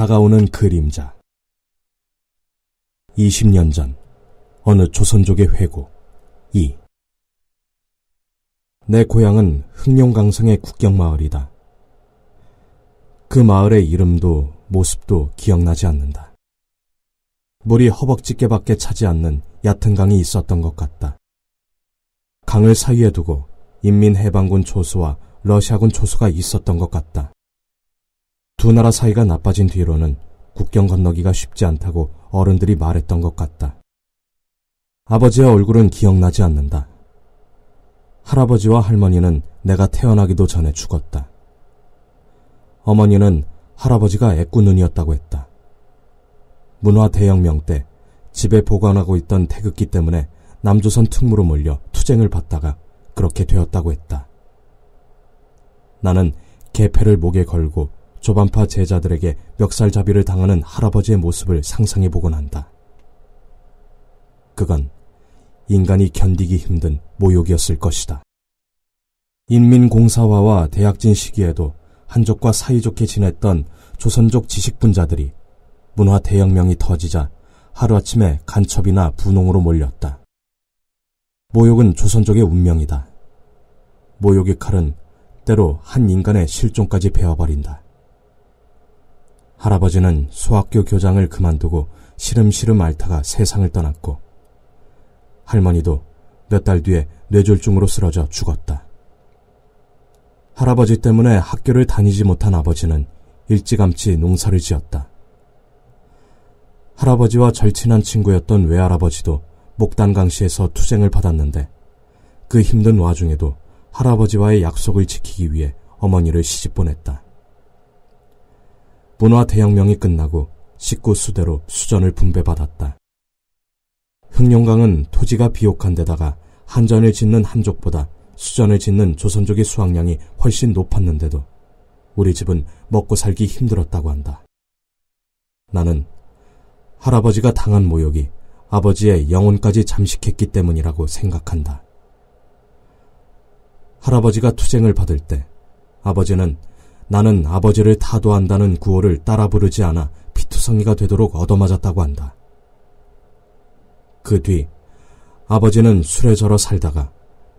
다가오는 그림자. 20년 전 어느 조선족의 회고 2. 내 고향은 흑룡강성의 국경마을이다. 그 마을의 이름도 모습도 기억나지 않는다. 물이 허벅지께밖에 차지 않는 얕은 강이 있었던 것 같다. 강을 사이에 두고 인민해방군 초소와 러시아군 초소가 있었던 것 같다. 두 나라 사이가 나빠진 뒤로는 국경 건너기가 쉽지 않다고 어른들이 말했던 것 같다. 아버지의 얼굴은 기억나지 않는다. 할아버지와 할머니는 내가 태어나기도 전에 죽었다. 어머니는 할아버지가 애꾸눈이었다고 했다. 문화대혁명 때 집에 보관하고 있던 태극기 때문에 남조선 특무로 몰려 투쟁을 받다가 그렇게 되었다고 했다. 나는 개패를 목에 걸고 조반파 제자들에게 멱살잡이를 당하는 할아버지의 모습을 상상해보곤 한다. 그건 인간이 견디기 힘든 모욕이었을 것이다. 인민공사화와 대약진 시기에도 한족과 사이좋게 지냈던 조선족 지식분자들이 문화대혁명이 터지자 하루아침에 간첩이나 분홍으로 몰렸다. 모욕은 조선족의 운명이다. 모욕의 칼은 때로 한 인간의 실종까지 베어버린다. 할아버지는 소학교 교장을 그만두고 시름시름 앓다가 세상을 떠났고 할머니도 몇 달 뒤에 뇌졸중으로 쓰러져 죽었다. 할아버지 때문에 학교를 다니지 못한 아버지는 일찌감치 농사를 지었다. 할아버지와 절친한 친구였던 외할아버지도 목단강시에서 투쟁을 받았는데 그 힘든 와중에도 할아버지와의 약속을 지키기 위해 어머니를 시집 보냈다. 문화대혁명이 끝나고 식구 수대로 수전을 분배받았다. 흑룡강은 토지가 비옥한 데다가 한전을 짓는 한족보다 수전을 짓는 조선족의 수확량이 훨씬 높았는데도 우리 집은 먹고 살기 힘들었다고 한다. 나는 할아버지가 당한 모욕이 아버지의 영혼까지 잠식했기 때문이라고 생각한다. 할아버지가 투쟁을 받을 때 아버지는 나는 아버지를 타도한다는 구호를 따라 부르지 않아 피투성이가 되도록 얻어맞았다고 한다. 그 뒤 아버지는 술에 절어 살다가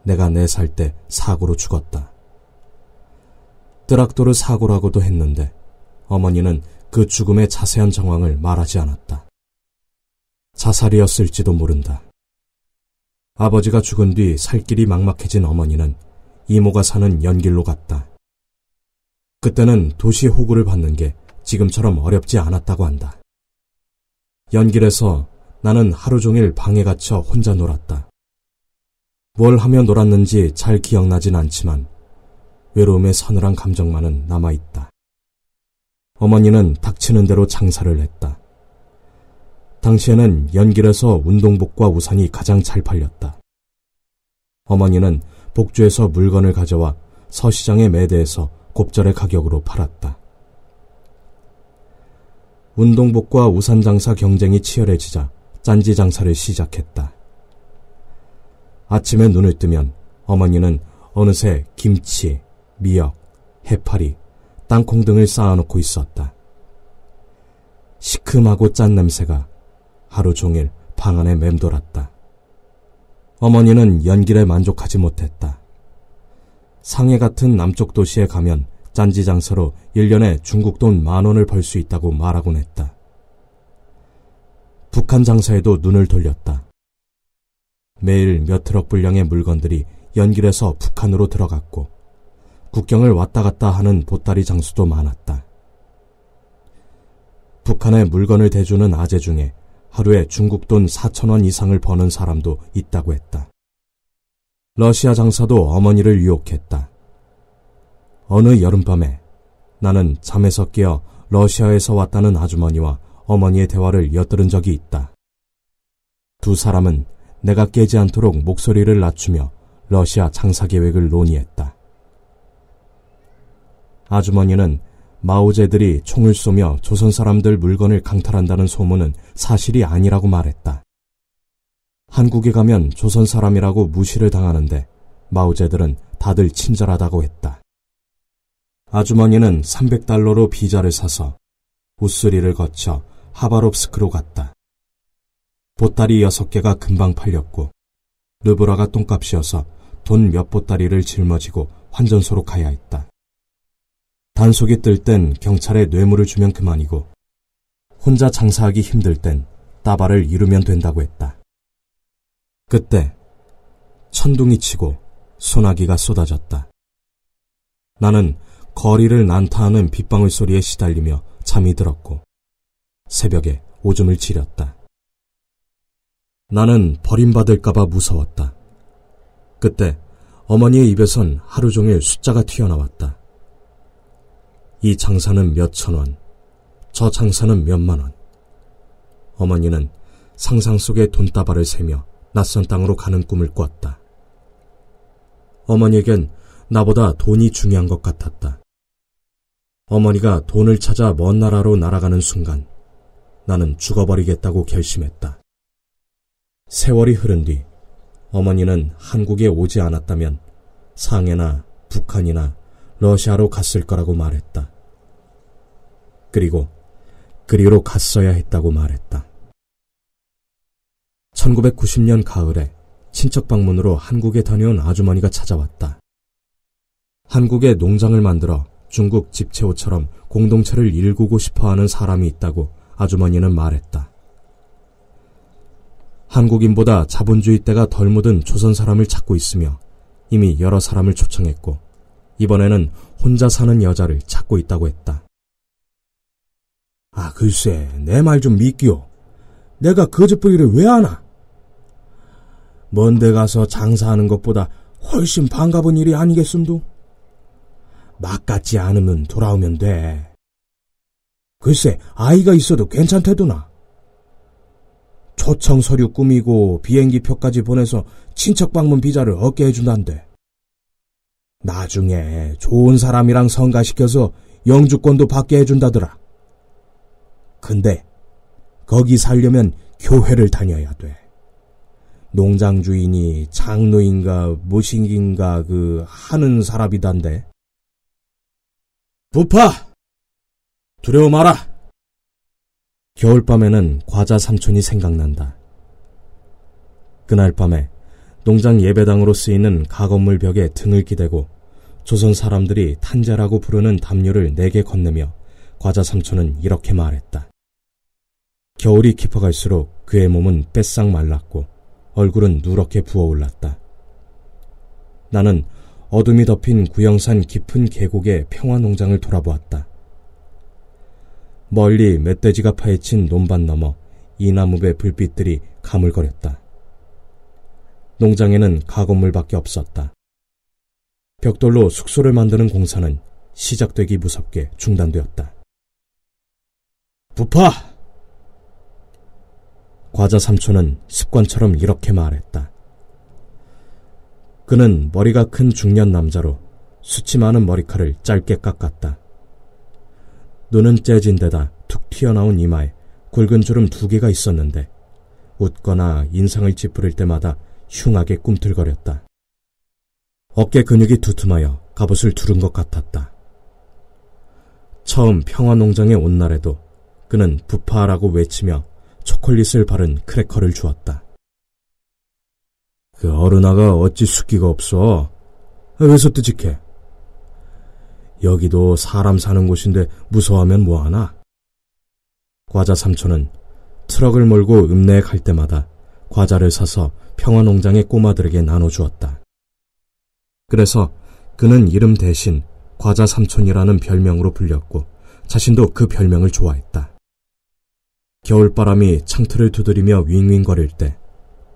내가 4살 때 사고로 죽었다. 뜨락도르 사고라고도 했는데 어머니는 그 죽음의 자세한 정황을 말하지 않았다. 자살이었을지도 모른다. 아버지가 죽은 뒤 살길이 막막해진 어머니는 이모가 사는 연길로 갔다. 그때는 도시 호구를 받는 게 지금처럼 어렵지 않았다고 한다. 연길에서 나는 하루 종일 방에 갇혀 혼자 놀았다. 뭘 하며 놀았는지 잘 기억나진 않지만 외로움의 서늘한 감정만은 남아있다. 어머니는 닥치는 대로 장사를 했다. 당시에는 연길에서 운동복과 우산이 가장 잘 팔렸다. 어머니는 복주에서 물건을 가져와 서시장의 매대에서 곱절의 가격으로 팔았다. 운동복과 우산 장사 경쟁이 치열해지자 짠지 장사를 시작했다. 아침에 눈을 뜨면 어머니는 어느새 김치, 미역, 해파리, 땅콩 등을 쌓아놓고 있었다. 시큼하고 짠 냄새가 하루 종일 방 안에 맴돌았다. 어머니는 연길에 만족하지 못했다. 상해 같은 남쪽 도시에 가면 짠지 장사로 1년에 중국 돈 10,000원을 벌 수 있다고 말하곤 했다. 북한 장사에도 눈을 돌렸다. 매일 몇 트럭 분량의 물건들이 연길에서 북한으로 들어갔고 국경을 왔다 갔다 하는 보따리 장수도 많았다. 북한에 물건을 대주는 아재 중에 하루에 중국 돈 4,000원 이상을 버는 사람도 있다고 했다. 러시아 장사도 어머니를 유혹했다. 어느 여름밤에 나는 잠에서 깨어 러시아에서 왔다는 아주머니와 어머니의 대화를 엿들은 적이 있다. 두 사람은 내가 깨지 않도록 목소리를 낮추며 러시아 장사 계획을 논의했다. 아주머니는 마오제들이 총을 쏘며 조선 사람들 물건을 강탈한다는 소문은 사실이 아니라고 말했다. 한국에 가면 조선 사람이라고 무시를 당하는데 마오제들은 다들 친절하다고 했다. 아주머니는 $300로 비자를 사서 우스리를 거쳐 하바롭스크로 갔다. 보따리 6개가 금방 팔렸고 르브라가 똥값이어서 돈 몇 보따리를 짊어지고 환전소로 가야 했다. 단속이 뜰 땐 경찰에 뇌물을 주면 그만이고 혼자 장사하기 힘들 땐 따발을 이루면 된다고 했다. 그때 천둥이 치고 소나기가 쏟아졌다. 나는 거리를 난타하는 빗방울 소리에 시달리며 잠이 들었고 새벽에 오줌을 지렸다. 나는 버림받을까봐 무서웠다. 그때 어머니의 입에선 하루 종일 숫자가 튀어나왔다. 이 장사는 몇천원, 저 장사는 몇만원. 어머니는 상상 속에 돈다발을 세며 낯선 땅으로 가는 꿈을 꿨다. 어머니에겐 나보다 돈이 중요한 것 같았다. 어머니가 돈을 찾아 먼 나라로 날아가는 순간 나는 죽어버리겠다고 결심했다. 세월이 흐른 뒤 어머니는 한국에 오지 않았다면 상해나 북한이나 러시아로 갔을 거라고 말했다. 그리고 그리로 갔어야 했다고 말했다. 1990년 가을에 친척 방문으로 한국에 다녀온 아주머니가 찾아왔다. 한국에 농장을 만들어 중국 집채호처럼 공동체를 일구고 싶어하는 사람이 있다고 아주머니는 말했다. 한국인보다 자본주의 때가 덜 묻은 조선 사람을 찾고 있으며 이미 여러 사람을 초청했고 이번에는 혼자 사는 여자를 찾고 있다고 했다. 아, 글쎄, 내 말 좀 믿기요. 내가 거짓부리를 왜 하나? 먼데 가서 장사하는 것보다 훨씬 반가운 일이 아니겠음도? 막 같지 않으면 돌아오면 돼. 글쎄, 아이가 있어도 괜찮대도나. 초청 서류 꾸미고 비행기표까지 보내서 친척 방문 비자를 얻게 해준단데. 나중에 좋은 사람이랑 성가시켜서 영주권도 받게 해준다더라. 근데 거기 살려면 교회를 다녀야 돼. 농장 주인이 장로인가 무신인가 하는 사람이단데. 부파! 두려워 마라! 겨울밤에는 과자 삼촌이 생각난다. 그날 밤에 농장 예배당으로 쓰이는 가건물 벽에 등을 기대고 조선 사람들이 탄자라고 부르는 담요를 4개 건네며 과자 삼촌은 이렇게 말했다. 겨울이 깊어갈수록 그의 몸은 빼싹 말랐고 얼굴은 누렇게 부어올랐다. 나는 어둠이 덮인 구영산 깊은 계곡의 평화농장을 돌아보았다. 멀리 멧돼지가 파헤친 논밭 너머 이나무배 불빛들이 가물거렸다. 농장에는 가건물밖에 없었다. 벽돌로 숙소를 만드는 공사는 시작되기 무섭게 중단되었다. 부파! 과자 삼촌은 습관처럼 이렇게 말했다. 그는 머리가 큰 중년 남자로 수치 많은 머리카락을 짧게 깎았다. 눈은 째진 데다 툭 튀어나온 이마에 굵은 주름 2개가 있었는데 웃거나 인상을 찌푸릴 때마다 흉하게 꿈틀거렸다. 어깨 근육이 두툼하여 갑옷을 두른 것 같았다. 처음 평화농장에 온 날에도 그는 부파라고 외치며 초콜릿을 바른 크래커를 주었다. 그 어른아가 어찌 숙기가 없어? 왜서 뜨직해? 여기도 사람 사는 곳인데 무서워하면 뭐하나? 과자 삼촌은 트럭을 몰고 읍내에 갈 때마다 과자를 사서 평화농장의 꼬마들에게 나눠주었다. 그래서 그는 이름 대신 과자 삼촌이라는 별명으로 불렸고 자신도 그 별명을 좋아했다. 겨울바람이 창틀을 두드리며 윙윙거릴 때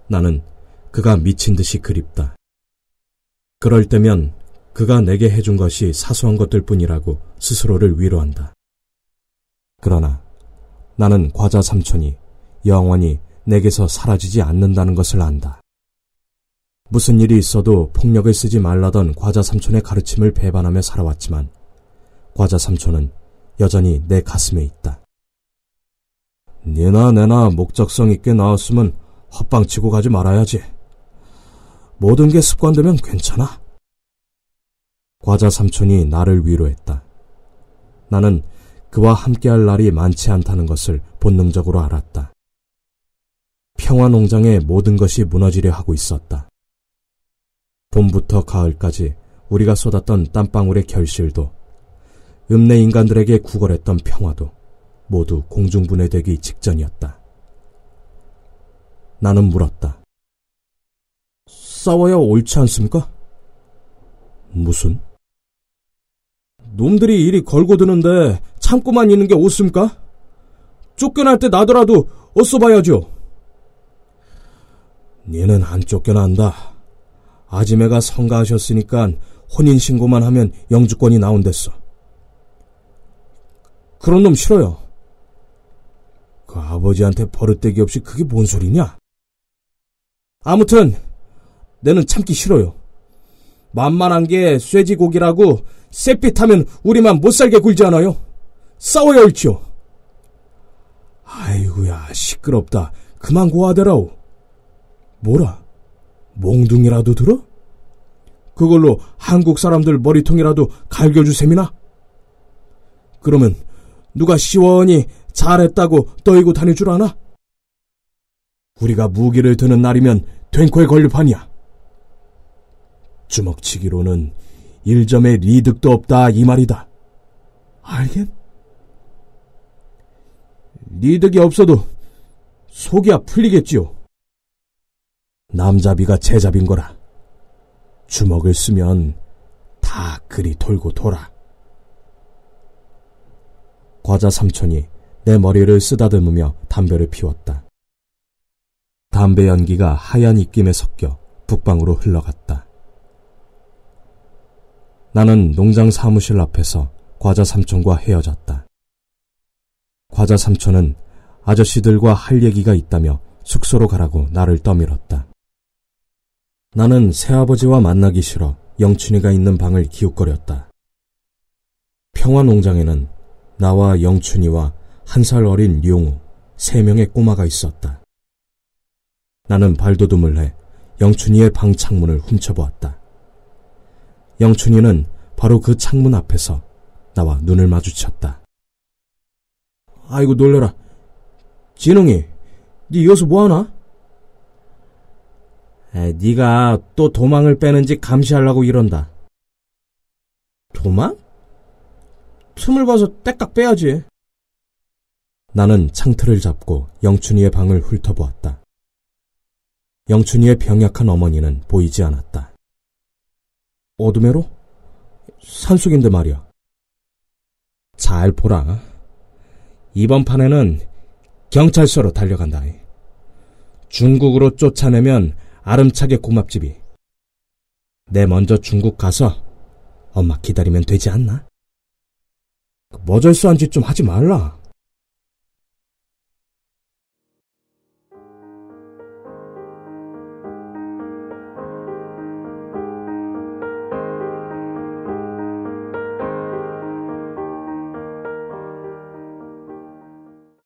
나는 그가 미친 듯이 그립다. 그럴 때면 그가 내게 해준 것이 사소한 것들 뿐이라고 스스로를 위로한다. 그러나 나는 과자 삼촌이 영원히 내게서 사라지지 않는다는 것을 안다. 무슨 일이 있어도 폭력을 쓰지 말라던 과자 삼촌의 가르침을 배반하며 살아왔지만 과자 삼촌은 여전히 내 가슴에 있다. 니나 내나 목적성 있게 나왔으면 헛방치고 가지 말아야지. 모든 게 습관되면 괜찮아. 과자 삼촌이 나를 위로했다. 나는 그와 함께할 날이 많지 않다는 것을 본능적으로 알았다. 평화 농장의 모든 것이 무너지려 하고 있었다. 봄부터 가을까지 우리가 쏟았던 땀방울의 결실도 읍내 인간들에게 구걸했던 평화도 모두 공중분해되기 직전이었다. 나는 물었다. 싸워야 옳지 않습니까? 무슨? 놈들이 이리 걸고 드는데 참고만 있는 게 옳습니까? 쫓겨날 때 나더라도 어서 봐야죠. 니는 안 쫓겨난다. 아지매가 성가하셨으니까 혼인신고만 하면 영주권이 나온댔어. 그런 놈 싫어요. 그 아버지한테 버릇대기 없이 그게 뭔 소리냐? 아무튼 내는 참기 싫어요. 만만한 게 쇠지고기라고 쌔빛하면 우리만 못살게 굴지 않아요? 싸워야 옳지요. 아이고야 시끄럽다. 그만 고하대라오. 뭐라? 몽둥이라도 들어? 그걸로 한국 사람들 머리통이라도 갈겨줄 셈이나? 그러면 누가 시원히 잘했다고 떠이고 다닐 줄 아나? 우리가 무기를 드는 날이면 된코에 걸릴 판이야. 주먹치기로는 1점의 리득도 없다 이 말이다. 알겠? 리득이 없어도 속이야 풀리겠지요. 남잡이가 제잡인 거라. 주먹을 쓰면 다 그리 돌고 돌아. 과자 삼촌이 내 머리를 쓰다듬으며 담배를 피웠다. 담배 연기가 하얀 입김에 섞여 북방으로 흘러갔다. 나는 농장 사무실 앞에서 과자 삼촌과 헤어졌다. 과자 삼촌은 아저씨들과 할 얘기가 있다며 숙소로 가라고 나를 떠밀었다. 나는 새아버지와 만나기 싫어 영춘이가 있는 방을 기웃거렸다. 평화농장에는 나와 영춘이와 한 살 어린 룡우 3명의 꼬마가 있었다. 나는 발돋움을 해 영춘이의 방 창문을 훔쳐보았다. 영춘이는 바로 그 창문 앞에서 나와 눈을 마주쳤다. 아이고 놀래라. 진웅이, 니 여기서 뭐하나? 네가 또 도망을 빼는지 감시하려고 이런다. 도망? 틈을 봐서 떼깍 빼야지. 나는 창틀을 잡고 영춘이의 방을 훑어보았다. 영춘이의 병약한 어머니는 보이지 않았다. 어둠에로? 산속인데 말이야. 잘 보라. 이번 판에는 경찰서로 달려간다. 중국으로 쫓아내면 아름차게 고맙집이. 내 먼저 중국 가서 엄마 기다리면 되지 않나? 머절수한 짓 좀 하지 말라.